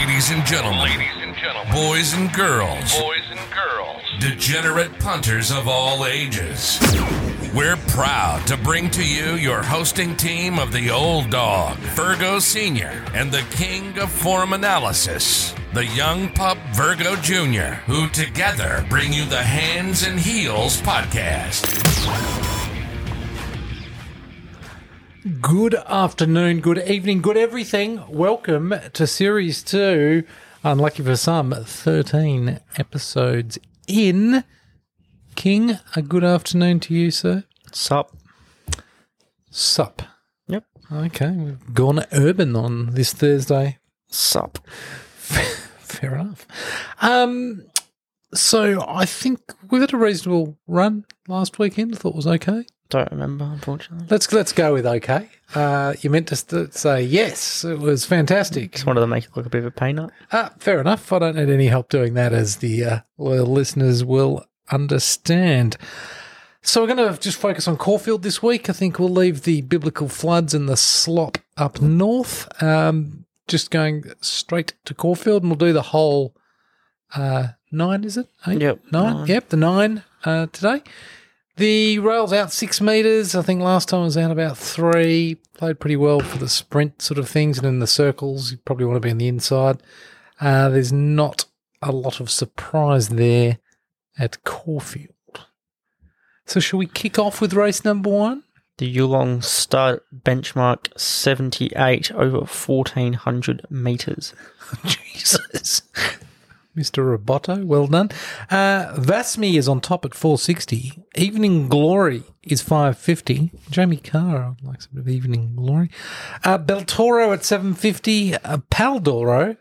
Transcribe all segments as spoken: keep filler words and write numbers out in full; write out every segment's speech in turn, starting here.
Ladies and gentlemen, ladies and gentlemen, boys and girls, boys and girls, degenerate punters of all ages, we're proud to bring to you your hosting team of the Old Dog, Virgo Senior, and the King of Form Analysis, the Young Pup Virgo Junior, who together bring you the Hands and Heels Podcast. Good afternoon, good evening, good everything. Welcome to Series two. Unlucky for some, thirteen episodes in. King, a good afternoon to you, sir. Sup. Sup. Yep. Okay, we've gone urban on this Thursday. Sup. Fair enough. Um, so I think we had a reasonable run last weekend. I thought it was okay. Don't remember, unfortunately. Let's let's go with okay. Uh, you meant to st- say yes. It was fantastic. Just wanted to make it look a bit of a peanut. Ah, fair enough. I don't need any help doing that, as the uh, loyal listeners will understand. So we're going to just focus on Caulfield this week. I think we'll leave the biblical floods and the slop up north. Um, just going straight to Caulfield, and we'll do the whole uh, nine. Is it eight? Yep, nine. nine. Yep, the nine uh, today. The rail's out six metres. I think last time it was out about three. Played pretty well for the sprint sort of things, and in the circles, you probably want to be on the inside. Uh, there's not a lot of surprise there at Caulfield. So shall we kick off with race number one? The Yulong Stud benchmark seventy-eight over fourteen hundred metres. Jesus. Mister Roboto, well done. Uh, Vasmi is on top at four sixty. Evening Glory is five fifty. Jamie Carr likes a bit of Evening Glory. Uh, Beltoro at seven fifty. Uh, Paldoro,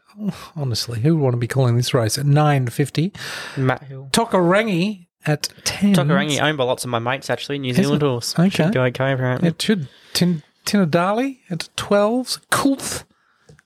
honestly, who would want to be calling this race, at nine fifty. Matt Hill. Tokarangi at ten. Tokarangi owned by lots of my mates, actually, New Zealand horse. Okay. Should do okay, apparently. It should. Tin- Tinodali at twelves. Coolth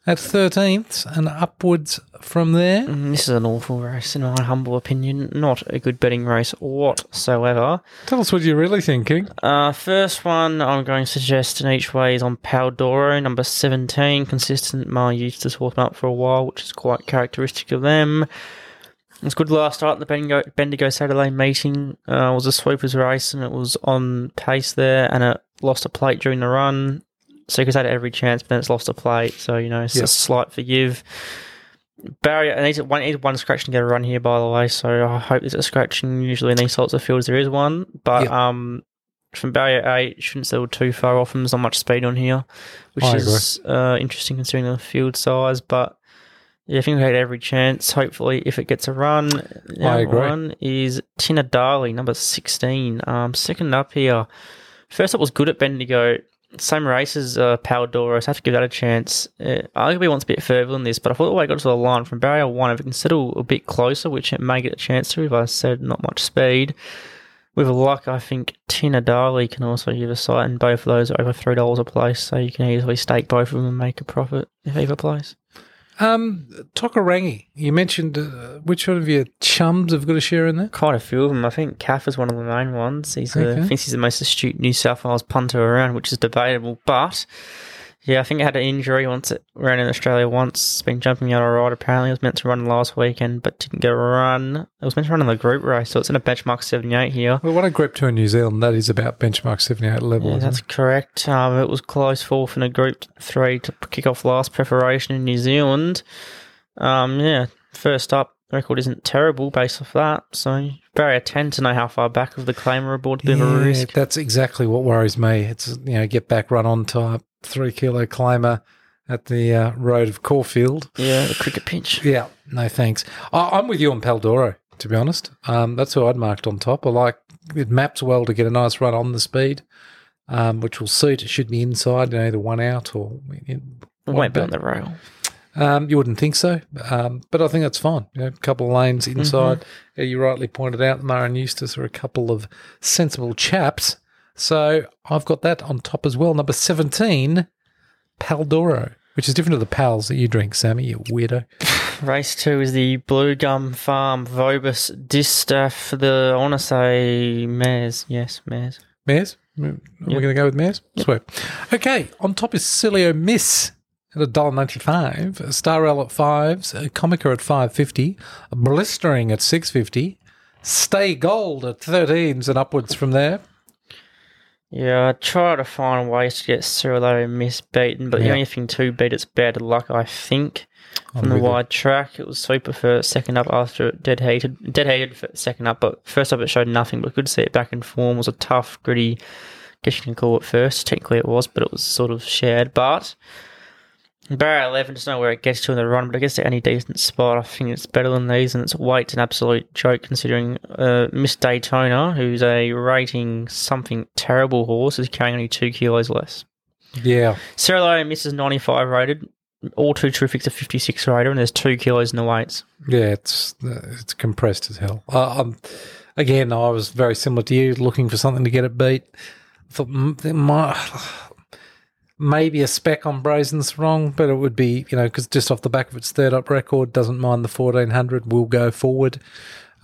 at thirteenth and upwards from there. This is an awful race, in my humble opinion. Not a good betting race whatsoever. Tell us what you're really thinking. Uh, first one I'm going to suggest in each way is on Paldoro, number seventeen. Consistent. My used to sort them up for a while, which is quite characteristic of them. It was good last start at the Bendigo, Bendigo Saturday meeting. Uh, it was a sweeper's race, and it was on pace there, and it lost a plate during the run. Seeker's had every chance, but then it's lost a plate. So, you know, it's yep. a slight forgive. Barrier, it needs one, needs one scratch and get a run here, by the way. So I hope there's a scratching. Usually in these sorts of fields there is one. But yep. um, from barrier eight, shouldn't settle too far off him. There's not much speed on here, which I is uh, interesting considering the field size. But yeah, I think we had every chance. Hopefully, if it gets a run, the I agree. One is Tinodali, number sixteen. Um, second up here. First up was good at Bendigo. Same race as uh, Paldoro, so I have to give that a chance. Uh, arguably wants a bit further than this, but I thought the way it got to the line from barrier one, if it can settle a bit closer, which it may get a chance to, if I said not much speed. With luck, I think Tinodali can also give a sight, and both of those are over three dollars a place, so you can easily stake both of them and make a profit if either plays. Um, Tokarangi, you mentioned uh, which one of your chums have got a share in that? Quite a few of them. I think Caff is one of the main ones. He's okay. a, I think he's the most astute New South Wales punter around, which is debatable. But, yeah, I think I had an injury once. It ran in Australia once. It's been jumping out all right, apparently. It was meant to run last weekend, but didn't get a run. It was meant to run in the group race, so it's in a benchmark seventy-eight here. Well, what a group two in New Zealand. That is about benchmark seventy-eight level. Yeah, that's it? correct. Um, it was close fourth in a group three to kick off last preparation in New Zealand. Um, yeah, first up, record isn't terrible based off that. So, barrier ten to know how far back of the claimer aboard to yeah, a risk. That's exactly what worries me. It's, you know, get back, run on type. Three kilo claimer at the uh, road of Caulfield. Yeah, the cricket pitch. Yeah, no thanks. I- I'm with you on Paldoro, to be honest. Um, that's who I'd marked on top. I like it maps well to get a nice run on the speed, um, which will suit. It should be inside, you know, either one out or in, it won't be on the rail. Um, you wouldn't think so, um, but I think that's fine. You know, a couple of lanes inside. Mm-hmm. You rightly pointed out, Mara and Eustace are a couple of sensible chaps. So I've got that on top as well. Number seventeen, Paldoro, which is different to the pals that you drink, Sammy, you weirdo. Race two is the Blue Gum Farm Vobis Distaff. The, I want to say Mares. Yes, Mares. Mares? Are yep. we going to go with Mares? Yep. Swear. Okay, on top is Cilio Miss at one dollar ninety-five, a Star Ale at fives, a Comica at five fifty, a Blistering at six fifty, Stay Gold at thirteens and upwards from there. Yeah, I try to find ways to get Cilio Miss beaten, but yeah. the only thing to beat it's bad luck, I think. From I'm the wide it. track, it was super for second up after it dead heated, dead heated for second up, but first up it showed nothing, but good to see it back in form. It was a tough, gritty, I guess you can call it first. Technically it was, but it was sort of shared. But Barrier eleven, just know where it gets to in the run, but I guess at any decent spot, I think it's better than these, and its weight's an absolute joke considering uh, Miss Daytona, who's a rating something terrible horse, is carrying only two kilos less. Yeah. Cilio Miss is ninety-five rated. All Too Terrific's a fifty-six rater, and there's two kilos in the weights. Yeah, it's it's compressed as hell. Uh, um, again, I was very similar to you, looking for something to get it beat. I thought there might, maybe a speck on Brazen's wrong, but it would be, you know, because just off the back of its third-up record, doesn't mind the fourteen hundred, will go forward.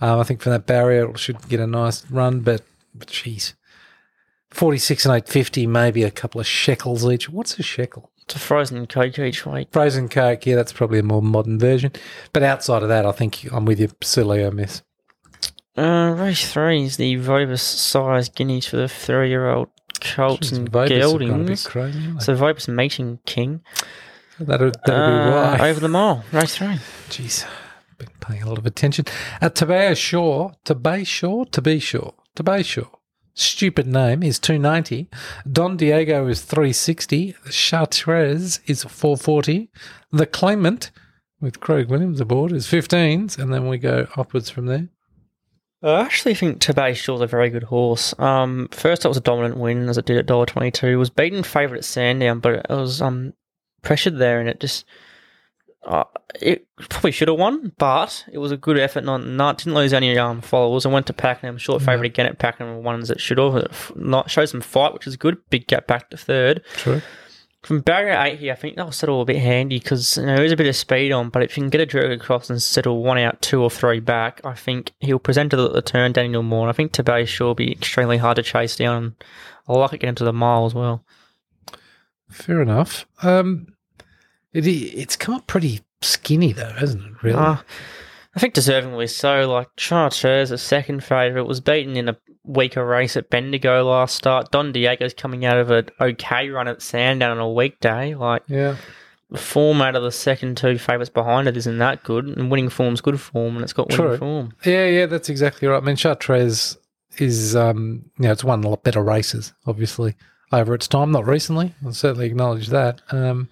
Um, I think from that barrier, it should get a nice run, but, but geez, forty-six and eight fifty, maybe a couple of shekels each. What's a shekel? It's a frozen Coke each week. Frozen Coke, yeah, that's probably a more modern version. But outside of that, I think I'm with you, Cilio Miss. Uh, race three is the Vobis size guineas for the three-year-old colts and geldings. So Vobis meeting king. That'll, that'll uh, be right. Over the mile, race three. Jeez, been paying a lot of attention. At Tobago Shore, Tobago Shore, Tobago Shore, Tobago Shore. Stupid name is two ninety. Don Diego is three sixty. The Chartres is four forty. The Claimant, with Craig Williams aboard, is fifteens. And then we go upwards from there. I actually think Tobago Shore's a very good horse. Um, first, it was a dominant win, as it did at one dollar twenty-two. It was beaten favourite at Sandown, but it was um, pressured there, and it just... Uh, it probably should have won, but it was a good effort. Not, not didn't lose any um, followers. I went to Pakenham, short favourite yeah. again at Pakenham, won as it should have. Not showed some fight, which is good. Big gap back to third. True. From barrier eight here, I think that was settled a bit handy because you know, there is a bit of speed on. But if you can get a jerk across and settle one out, two or three back, I think he'll present to the, the turn Daniel Moore. I think Tobago Shore will be extremely hard to chase down. I like it getting to the mile as well. Fair enough. Um. It, it's come up pretty skinny, though, hasn't it, really? Uh, I think deservingly so. Like, Chartres, a second favourite, was beaten in a weaker race at Bendigo last start. Don Diego's coming out of an okay run at Sandown on a weekday. Like, yeah. The form out of the second two favourites behind it isn't that good, and winning form's good form, and it's got True. winning form. Yeah, yeah, that's exactly right. I mean, Chartres is, um, you know, it's won a lot better races, obviously, over its time. Not recently. I'll certainly acknowledge that. Um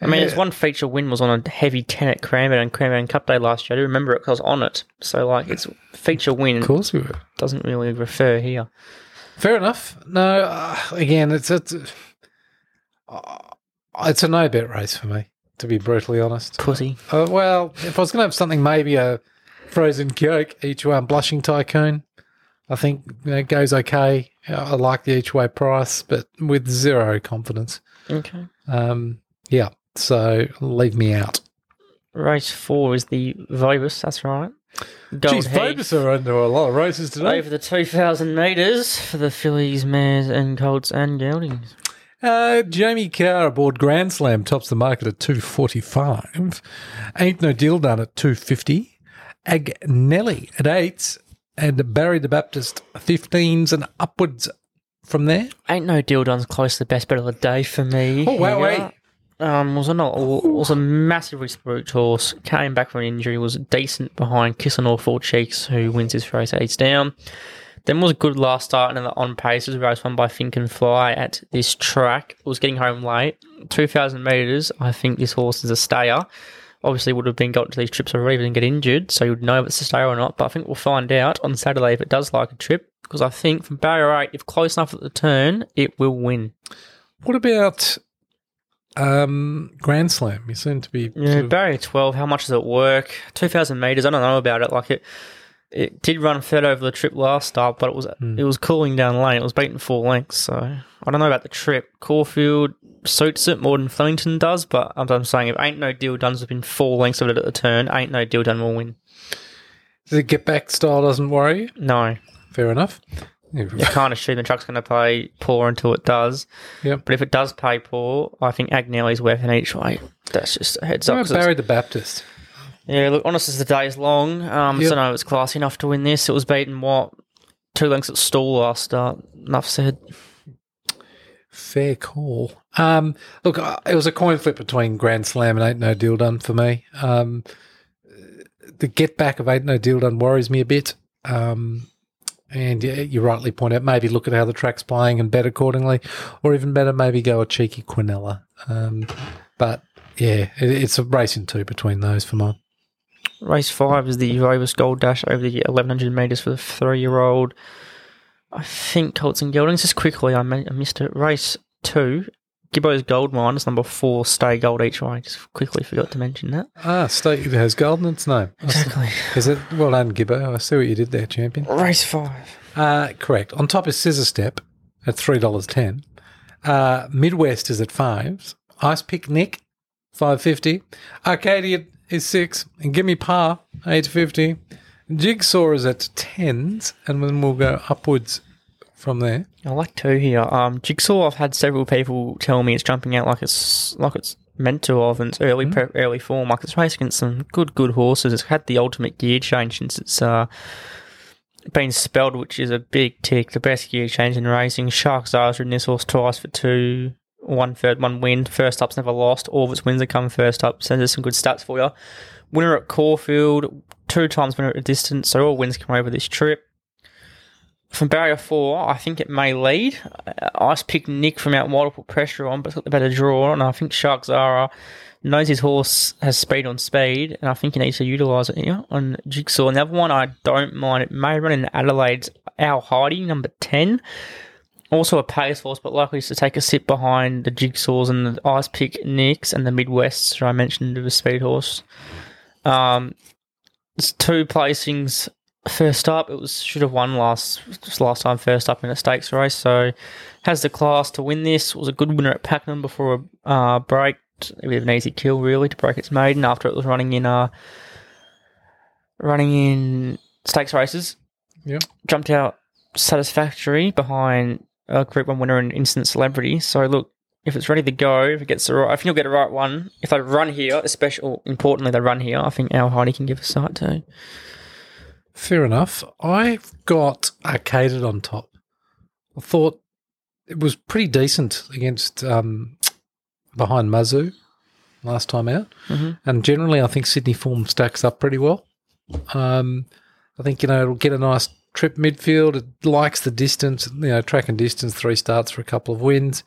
I mean, yeah. Its one feature win was on a heavy ten at Cranbourne and Cranbourne Cup Day last year. I do remember it because I was on it. So, like, its feature win of course we were. doesn't really refer here. Fair enough. No, uh, again, it's a, it's, uh, it's a no-bet race for me, to be brutally honest. Pussy. Uh, well, if I was going to have something, maybe a frozen Coke, each way, Blushing Tycoon, I think you know, it goes okay. I like the each-way price, but with zero confidence. Okay. Um. Yeah. So, leave me out. Race four is the Vobis, that's right. Gold Jeez, Vobis are under a lot of races today. Over the two thousand metres for the fillies, mares and colts and geldings. Uh, Jamie Carr aboard Grand Slam tops the market at two forty-five. Ain't No Deal Done at two fifty. Agnelli at eights and Barry the Baptist fifteens and upwards from there. Ain't No Deal Done's close to the best bet of the day for me. Oh, wow, wait. Um, was, a not, was a massively spooked horse, came back from an injury, was decent behind Kiss on All Four Cheeks, who wins his race eights down. Then was a good last start and on pace, was a race won by Think and Fly at this track. Was getting home late, two thousand metres, I think this horse is a stayer. Obviously would have been got to these trips or even get injured, so you would know if it's a stayer or not, but I think we'll find out on Saturday if it does like a trip, because I think from barrier eight, if close enough at the turn, it will win. What about... Um, Grand Slam, you seem to be... Yeah, of... barrier twelve, how much does it work? two thousand metres, I don't know about it. Like, it it did run third over the trip last start, but it was mm. it was cooling down lane. It was beaten four lengths, so I don't know about the trip. Caulfield suits it more than Flemington does, but I'm, I'm saying if Ain't No Deal Done's within four lengths of it at the turn, Ain't No Deal Done will win. The get-back style doesn't worry you? No. Fair enough. You can't assume the truck's going to pay poor until it does. Yep. But if it does pay poor, I think Agnelli's working each way. That's just a heads up. Barry the Baptist. Yeah, look, honest as the day is long, um, yep. so no, it was classy enough to win this. It was beaten, what, two lengths at stall last start. Enough said. Fair call. Um, look, it was a coin flip between Grand Slam and Ain't No Deal Done for me. Um, the get back of Ain't No Deal Done worries me a bit. Um, and you rightly point out, maybe look at how the track's playing and bet accordingly, or even better, maybe go a cheeky Quinella. Um, but, yeah, it, it's a race in two between those for mine. Race five is the Rovers Gold Dash over the eleven hundred metres for the three-year-old. I think Colts and Geldings. Just quickly, I missed it. Race two, Gibbo's Gold Mine is number four, Stay Gold each way. Just quickly forgot to mention that. Ah, Stay has gold in its name. Exactly. Is it? Well done, Gibbo. I see what you did there, champion. Race five. Uh, correct. On top is Scissor Step at three dollars ten. Uh, Midwest is at fives. Ice Picnic, five fifty. Arcadia is six. And Gimme Pa, eight fifty. Jigsaw is at tens, and then we'll go upwards from there. I like two here. Um, Jigsaw, I've had several people tell me it's jumping out like it's like it's meant to of, and it's early mm-hmm. pre- early form. Like it's raced against some good, good horses. It's had the ultimate gear change since it's uh, been spelled, which is a big tick. The best gear change in racing. Shark's Eyes ridden this horse twice for two, one third, one win. First up's never lost. All of its wins have come first up. Sends us some good stats for you. Winner at Caulfield, two times winner at a distance, so all wins come over this trip. From barrier four, I think it may lead. Ice Pick Nick from out wide will put pressure on, but it's got the better draw, and I think Shark Zara knows his horse has speed on speed, and I think he needs to utilise it here on Jigsaw. Another one I don't mind. It may run in Adelaide's Al Heidi, number ten. Also a pace horse, but likely to take a sit behind the Jigsaws and the Ice Pick Nicks and the Midwests, I mentioned, the speed horse. Um, it's two placings first up. It was should have won last just last time first up in a stakes race, so has the class to win this. It was a good winner at Pakenham before a uh, break. A bit of an easy kill, really, to break its maiden after it was running in uh, running in stakes races. Yeah, jumped out satisfactory behind a Group One winner and Instant Celebrity. So look, if it's ready to go, if it gets the right, I think you'll get the right one. If they run here, especially, or importantly, they run here, I think Al Heidi can give a sight too. Fair enough. I've got Arcaded on top. I thought it was pretty decent against um, behind Mazu last time out. Mm-hmm. And generally, I think Sydney form stacks up pretty well. Um, I think, you know, it'll get a nice trip midfield. It likes the distance, you know, track and distance, three starts for a couple of wins.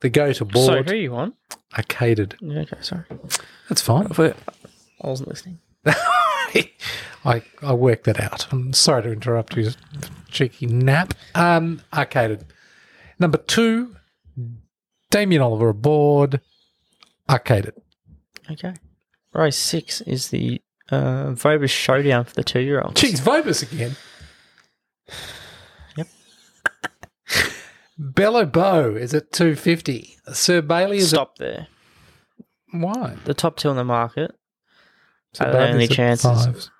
The go to board. So who you want? Arcaded. Yeah, okay, sorry. That's fine. I wasn't listening. I I worked that out. I'm sorry to interrupt you, cheeky nap. Um, Arcaded. Number two, Damien Oliver aboard. Arcaded. Okay. Race six is the uh, Vobus Showdown for the two-year-olds. Jeez, Vobus again. Bello Beau is at two fifty. Sir Bailey is stop at- there. Why? The top two on the market so are the only chances. Fives.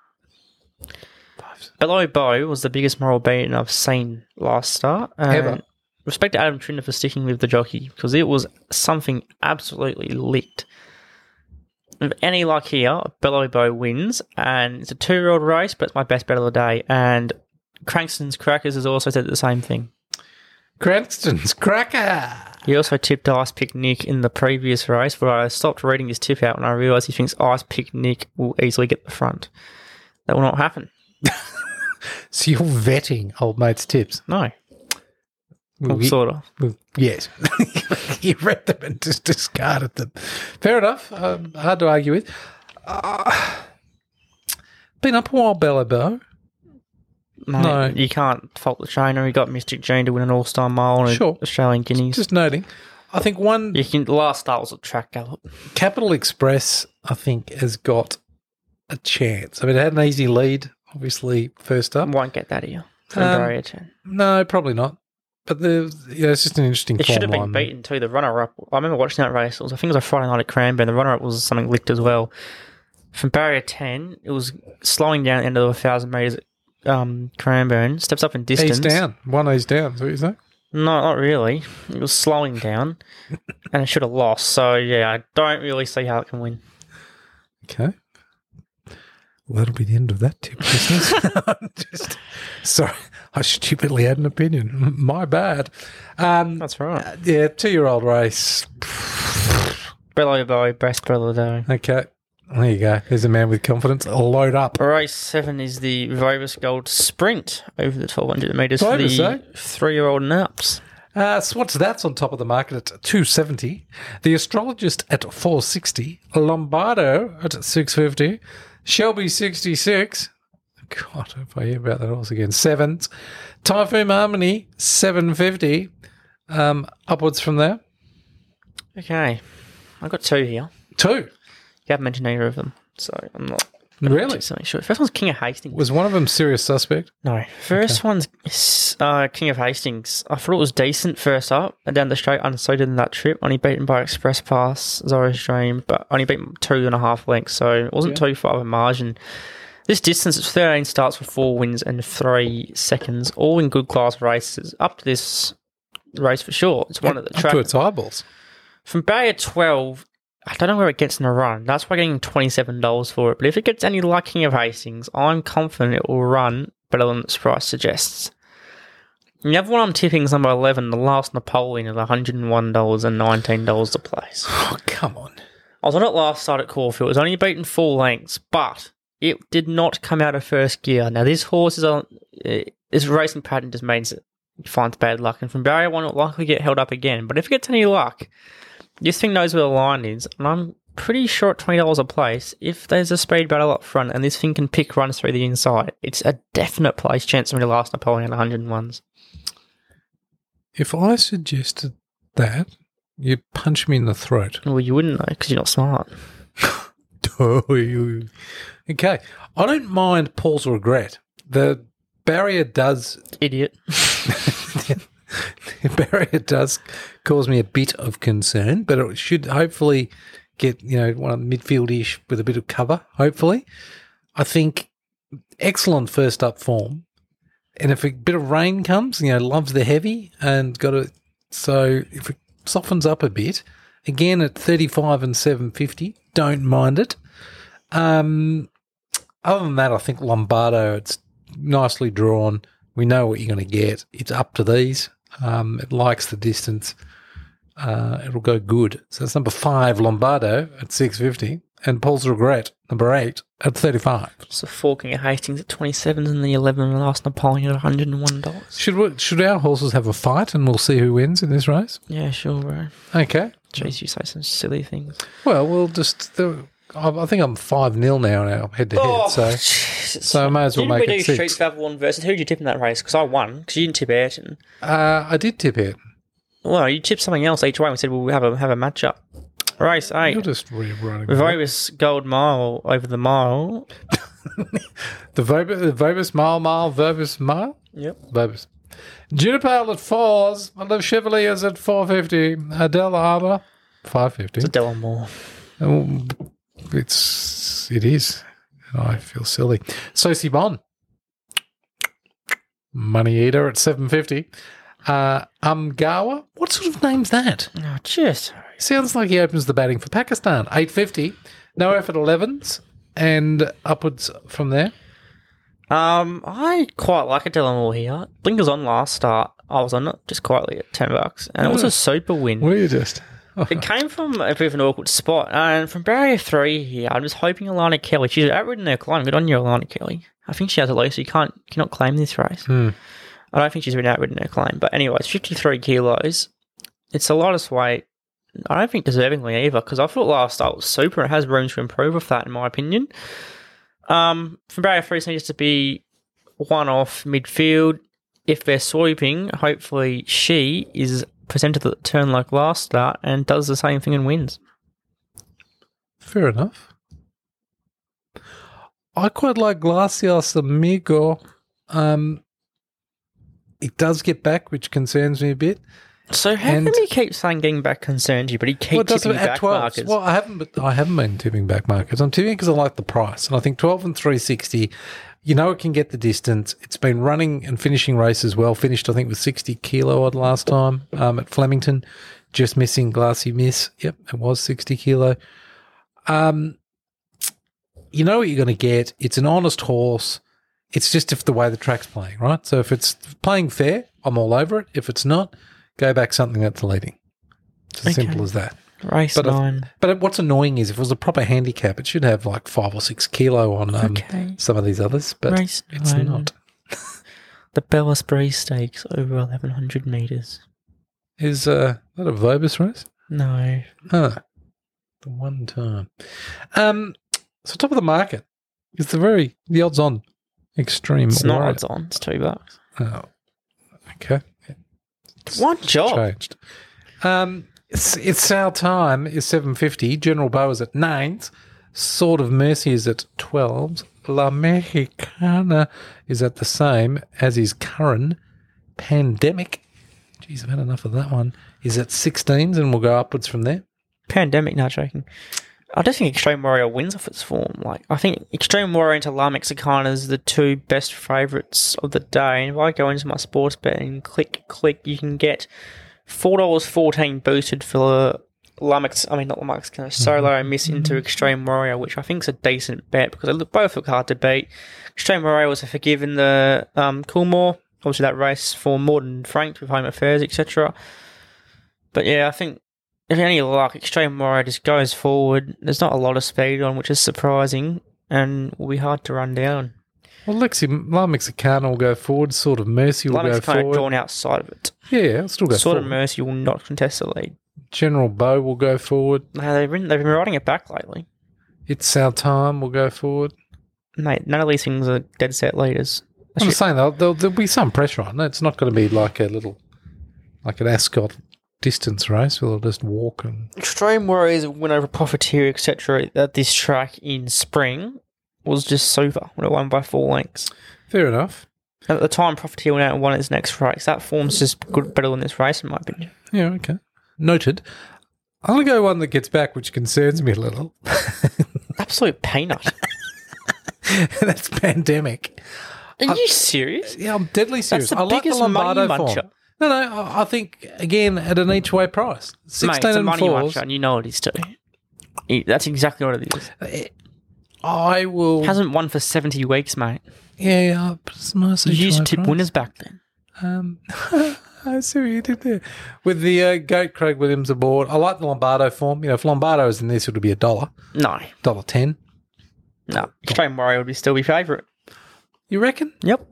Fives. Bello Beau was the biggest moral beating I've seen last start. And ever. Respect to Adam Trinder for sticking with the jockey, because it was something absolutely licked. With any luck here, Bello Beau wins, and it's a two-year-old race, but it's my best bet of the day. And Cranston's Crackers has also said the same thing. Cranston's Cracker. He also tipped Ice Picnic in the previous race, but I stopped reading his tip out and I realised he thinks Ice Picnic will easily get the front. That will not happen. So you're vetting old mate's tips? No. Well, well, sort of. Well, yes. You read them and just discarded them. Fair enough. Um, hard to argue with. Uh, been up a while, Bello Beau. Mate, no, you can't fault the trainer. He got Mystic Jean to win an All-Star Mile and sure. Australian Guineas. Just noting, I think one you can last start was a track gallop. Capital Express, I think, has got a chance. I mean, it had an easy lead, obviously, first up. Won't get that here. Um, no, probably not. But the yeah, it's just an interesting. It should have been line. Beaten too. The runner-up. I remember watching that race. It was, I think it was a Friday night at Cranbourne. The runner-up was something licked as well. From barrier ten, it was slowing down at the end of a thousand metres. um, Cranbourne, steps up in distance. He's down. One O's down, is what you say? No, not really. It was slowing down, and it should have lost. So, yeah, I don't really see how it can win. Okay. Well, that'll be the end of that tip, listeners. Just, sorry, I stupidly had an opinion. My bad. Um, That's right. Uh, yeah, two-year-old race. Bello Beau, breast Bello Beau. Okay. There you go. There's a man with confidence. Load up. Race seven is the Virgo Gold Sprint over the twelve hundred metres for the eh? three-year-old and ups. Uh, so what's that's on top of the market at two seventy. The Astrologist at four sixty. Lombardo at six fifty. Shelby sixty-six. God, I hope I hear about that horse again. Sevens. Typhoon Harmony, seven fifty. Um, upwards from there. Okay. I've got two here. Two? You haven't mentioned either of them, so I'm not really something sure. First one's King of Hastings. Was one of them serious suspect? No. First okay. one's uh, King of Hastings. I thought it was decent first up and down the straight, unsuited in that trip. Only beaten by Express Pass, Zoro's Dream, but only beaten two and a half lengths, so it wasn't yeah. too far of a margin. This distance, it's thirteen starts with four wins and three seconds, all in good class races. Up to this race for sure. It's one yeah, of the tracks. To its eyeballs. From Bayer twelve. I don't know where it gets in a run. That's why I'm getting twenty-seven dollars for it. But if it gets any luck King of Hastings, I'm confident it will run better than its price suggests. The other one I'm tipping is number eleven, the Last Napoleon, at one hundred one dollars and nineteen dollars to place. Oh, come on. I was on it last start at Caulfield. It was only beaten full lengths, but it did not come out of first gear. Now, this horse is on... This racing pattern just means it finds bad luck. And from Barrier one, it will likely get held up again. But if it gets any luck... This thing knows where the line is, and I'm pretty sure at twenty dollars a place, if there's a speed battle up front and this thing can pick runs through the inside, it's a definite place chance from your Last Napoleon one hundred ones. If I suggested that, you'd punch me in the throat. Well, you wouldn't, though, because you're not smart. Okay. I don't mind Paul's regret. The barrier does... Idiot. The barrier does cause me a bit of concern, but it should hopefully get, you know, one of the midfield-ish with a bit of cover, hopefully. I think excellent first-up form. And if a bit of rain comes, you know, loves the heavy and got it. So if it softens up a bit, again at thirty-five and seven fifty, don't mind it. Um, other than that, I think Lombardo, it's nicely drawn. We know what you're going to get. It's up to these. Um, it likes the distance. Uh, it'll go good. So it's number five, Lombardo, at six fifty, and Paul's Regret, number eight, at thirty-five. So four King of Hastings at twenty-seven and the eleven Last Napoleon at one hundred one dollars. Should we, should our horses have a fight and we'll see who wins in this race? Yeah, sure, bro. Okay. Jeez, you say some silly things. Well, we'll just... The, I think I'm five nil now, now head-to-head, oh, so Jesus. so I may as well didn't make we it six. Street Favelon versus, who did you tip in that race? Because I won, because you didn't tip Ayrton. Uh, I did tip Ayrton. Well, you tipped something else each way and we said, well, we'll have a, have a match-up. Race eight. You're just rerunning. Vobis Gold Mile over the mile. the Vobis, the Vobis Mile, Mile, Vobis Mile? Yep. Vobis. Junipal at fours. I love Chevalier's at four fifty. Adela Arbor, five fifty. It's Adela Moore. Um, It's it is. I feel silly. Sosie Bon, Money Eater at seven fifty. Uh, Umgawa. What sort of name's that? Oh, cheers. Sounds like he opens the batting for Pakistan. Eight fifty. No effort elevens and upwards from there. Um, I quite like Adela Moore here. Blinkers on last start. I was on it just quietly at ten bucks, and oh, it was a super win. Were you just? It came from a bit of an awkward spot. And from barrier three here, I'm just hoping Alana Kelly. She's outridden her climb. Good on you, Alana Kelly. I think she has a low, so you can't, cannot claim this race. Hmm. I don't think she's been outridden her claim. But anyways, fifty-three kilos. It's the lightest weight. I don't think deservingly either, because I thought last start was super. It has room to improve with that, in my opinion. Um, from barrier three, it needs to be one off midfield. If they're sweeping, hopefully she is... presented the turn like last start and does the same thing and wins. Fair enough. I quite like Glacias Amigo. Um, it does get back, which concerns me a bit. So how and, can he keep saying getting back concerns you, but he keeps well, tipping back twelve markets? Well, I haven't, I haven't been tipping back markets. I'm tipping because I like the price, and I think twelve and three sixty You know it can get the distance. It's been running and finishing races well. Finished, I think, with sixty kilo odd last time um, at Flemington. Just missing Glassy Miss. Yep, it was sixty kilo. Um, you know what you're going to get. It's an honest horse. It's just if the way the track's playing, right? So if it's playing fair, I'm all over it. If it's not, go back something that's leading. It's as okay. simple as that. Race but nine. If, but what's annoying is if it was a proper handicap, it should have like five or six kilo on um, okay. some of these others, but Race it's nine. Not. The Bell Esprit Stakes over eleven hundred metres. Is uh, that a Vobis race? No. Oh, the one time. Um, so top of the market is the very, the odds on extreme. It's not odds on, it's two bucks. Oh, okay. It's one job. Changed. Um, It's, it's our time is seven fifty. General Bow is at nines. Sword of Mercy is at twelves. La Mexicana is at the same, as is Curran. Pandemic, geez, I've had enough of that one, is at sixteens and we'll go upwards from there. Pandemic, no joking. I don't think Extreme Warrior wins off its form. Like I think Extreme Warrior into La Mexicana is the two best favourites of the day. And if I go into my sports bet and click, click, you can get four dollars fourteen boosted for La Mex- I mean, not La Mexicana, Solo mm-hmm. Miss into Extreme Warrior, which I think is a decent bet because they both look hard to beat. Extreme Warrior was a forgive in the um, Coolmore, obviously that race for Morden Frank with Home Affairs, et cetera. But yeah, I think if any luck, Extreme Warrior just goes forward. There's not a lot of speed on, which is surprising and will be hard to run down. Well, Lexi, La Mexicana will go forward. Sword of Mercy will go forward. La Mexicana kind of drawn outside of it. Yeah, it'll still go forward. Sword of Mercy will not contest the lead. General Bow will go forward. No, they've been, they've been riding it back lately. It's Our Time will go forward. Mate, none of these things are dead set leaders. I'm just saying, though, there'll, there'll be some pressure on it. It's not going to be like a little, like an Ascot distance race where they'll just walk. And Extreme Warriors win over Profiteer, et cetera at this track in spring. Was just super when it won by four lengths. Fair enough. At the time, Profiteer went out and won its next race. That form's just good, better than this race, in my opinion. Yeah, okay. Noted. I'm going to go one that gets back, which concerns me a little. Absolute peanut. That's Pandemic. Are I, you serious? Yeah, I'm deadly serious. That's the I biggest like the Lombardo money muncher. Form. No, no, I think, again, at an each-way price. sixteen Mate, it's a money fours. Muncher, and you know it is too. That's exactly what it is. It, I will... Hasn't won for seventy weeks, mate. Yeah, yeah. It's nice you used to tip price. Winners back then. Um, I see what you did there. With the uh, GOAT Craig Williams aboard, I like the Lombardo form. You know, if Lombardo is in this, it'll be a dollar. No. Dollar ten. No. Extreme Warrior would be still be favourite. You reckon? Yep.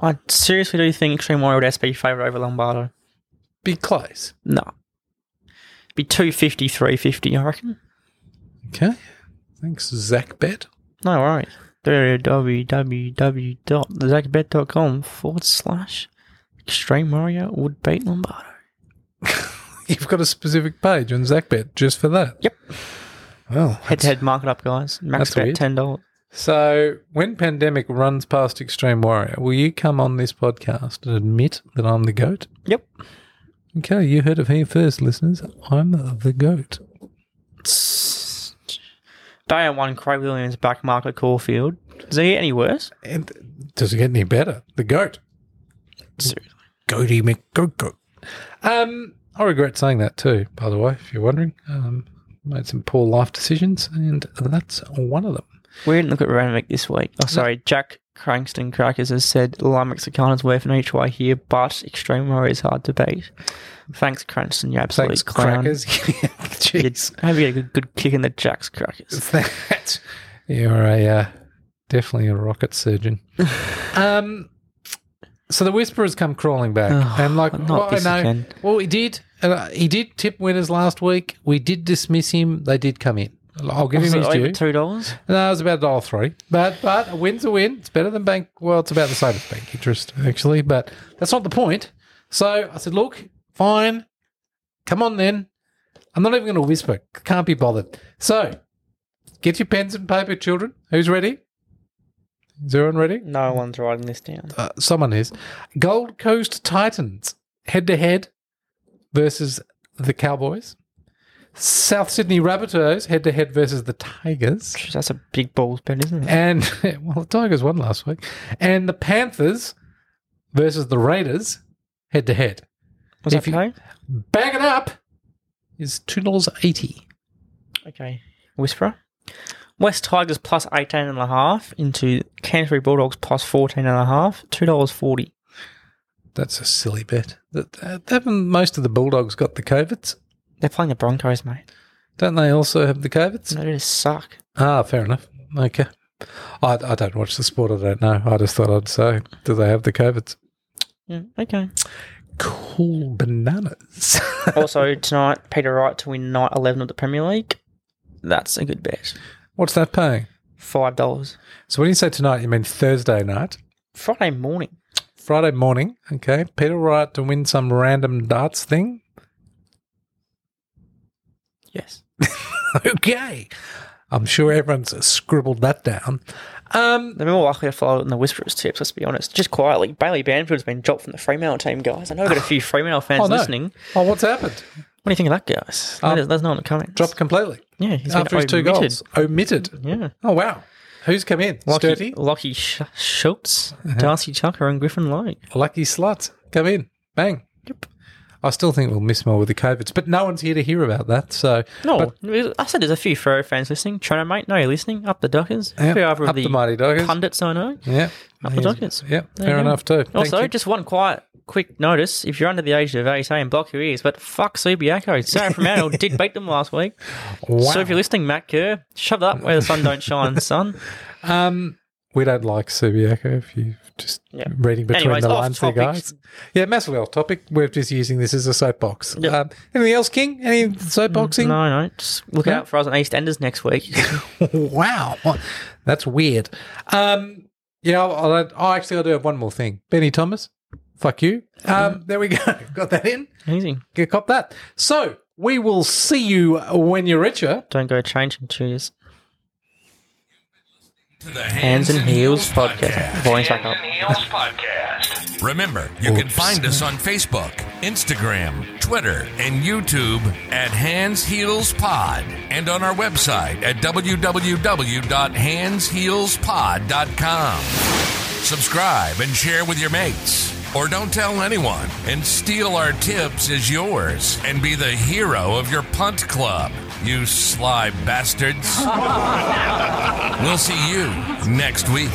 I seriously do think Extreme Warrior would be favourite over Lombardo. Be close? No. Be two fifty, three fifty, I reckon. Okay. Thanks, Zach Bet. No worries. www.zachbet.com forward slash Extreme Warrior would beat Lombardo. You've got a specific page on Zach Bet just for that. Yep. Well, head to head, mark it up, guys. Max bet weird. ten dollars. So, when Pandemic runs past Extreme Warrior, will you come on this podcast and admit that I'm the GOAT? Yep. Okay, you heard of here first, listeners. I'm the GOAT. Day one, Craig Williams back market Caulfield. Does it get any worse? And does it get any better? The GOAT. Seriously. Goaty McGoat Goat. Um, I regret saying that too, by the way, if you're wondering. Um, made some poor life decisions, and that's one of them. We didn't look at Randomic this week. Oh, sorry. No. Jack Cranston's Crackers has said, La Mexicana's worth an each way here, but Extreme Warrior is hard to beat. Thanks, Cranston, you absolute Thanks, clown. Crackers. Jeez. I hope you get a good, good kick in the Jack's Crackers. That, you're a, uh, definitely a rocket surgeon. um, so the Whisperer's come crawling back. Oh, and like, well, I know. Again. Well, he did. Uh, he did tip winners last week. We did dismiss him. They did come in. I'll give was him his due. two dollars? No, it was about one dollar three. But but a win's a win. It's better than bank. Well, it's about the same as bank interest, actually. But that's not the point. So I said, look, fine. Come on then. I'm not even going to whisper. Can't be bothered. So get your pens and paper, children. Who's ready? Is everyone ready? No one's writing this down. Uh, someone is. Gold Coast Titans head-to-head versus the Cowboys. South Sydney Rabbitohs head-to-head versus the Tigers. That's a big balls bet, isn't it? And, well, the Tigers won last week. And the Panthers versus the Raiders head-to-head. Was that pay? Bag it up is two dollars eighty. Okay. Whisperer. West Tigers plus eighteen and a half into Canterbury Bulldogs plus fourteen and a half, two dollars forty. That's a silly bet. Haven't most of the Bulldogs got the COVIDs? They're playing the Broncos, mate. Don't they also have the COVIDs? They just suck. Ah, fair enough. Okay. I, I don't watch the sport. I don't know. I just thought I'd say, do they have the COVIDs? Yeah, okay. Cool bananas. Also, tonight, Peter Wright to win night eleven of the Premier League. That's a good bet. What's that paying? five dollars. So when you say tonight, you mean Thursday night? Friday morning. Friday morning, okay. Peter Wright to win some random darts thing? Yes. Okay. I'm sure everyone's scribbled that down. Um, They're more likely to follow it in the Whisperers' tips, let's be honest. Just quietly, Bailey Banfield's been dropped from the Fremantle team, guys. I know we've got a few Fremantle fans oh, no. listening. Oh, what's happened? What do you think of that, guys? Um, There's no one coming. Dropped completely. Yeah. He's After his two goals. Omitted. Yeah. Oh, wow. Who's come in? Lucky, Sturdy? Lucky Sh- Schultz, uh-huh. Darcy Tucker and Griffin Lowe. Lucky Slut. Come in. Bang. Yep. I still think we'll miss more with the COVIDs, but no one's here to hear about that. So no, but, I said there's a few Freo fans listening. Trono, mate, no, you're listening. Up the Dockers. Yep, up of the, the mighty Dockers. Pundits I know. Yeah. Up the Dockers. Yeah, fair enough too. Also, Thank just you. one quiet, quick notice. If you're under the age of eighteen, block your ears. But fuck Subiaco. Sarah Fremantle did beat them last week. Wow. So if you're listening, Matt Kerr, shove up where the sun don't shine, son. um, we don't like Subiaco if you... Just yep. reading between Anyways, the lines there, guys. Yeah, massively off topic. We're just using this as a soapbox. Yep. Um, anything else, King? Any soapboxing? No, no. Just look no? out for us on EastEnders next week. Wow. That's weird. Um, yeah, I'll, I'll, I'll actually, I do have one more thing. Benny Thomas, fuck you. Um, there we go. Got that in. Easy. Get cop that. So we will see you when you're richer. Don't go changing tunes. The Hands, Hands and Heels, Heels Podcast. Podcast. Hands and Heels Podcast. Remember, you Oops. can find us on Facebook, Instagram, Twitter, and YouTube at Hands Heels Pod, and on our website at w w w dot hands heels pod dot com. Subscribe and share with your mates, or don't tell anyone, and steal our tips as yours, and be the hero of your punt club. You sly bastards. We'll see you next week.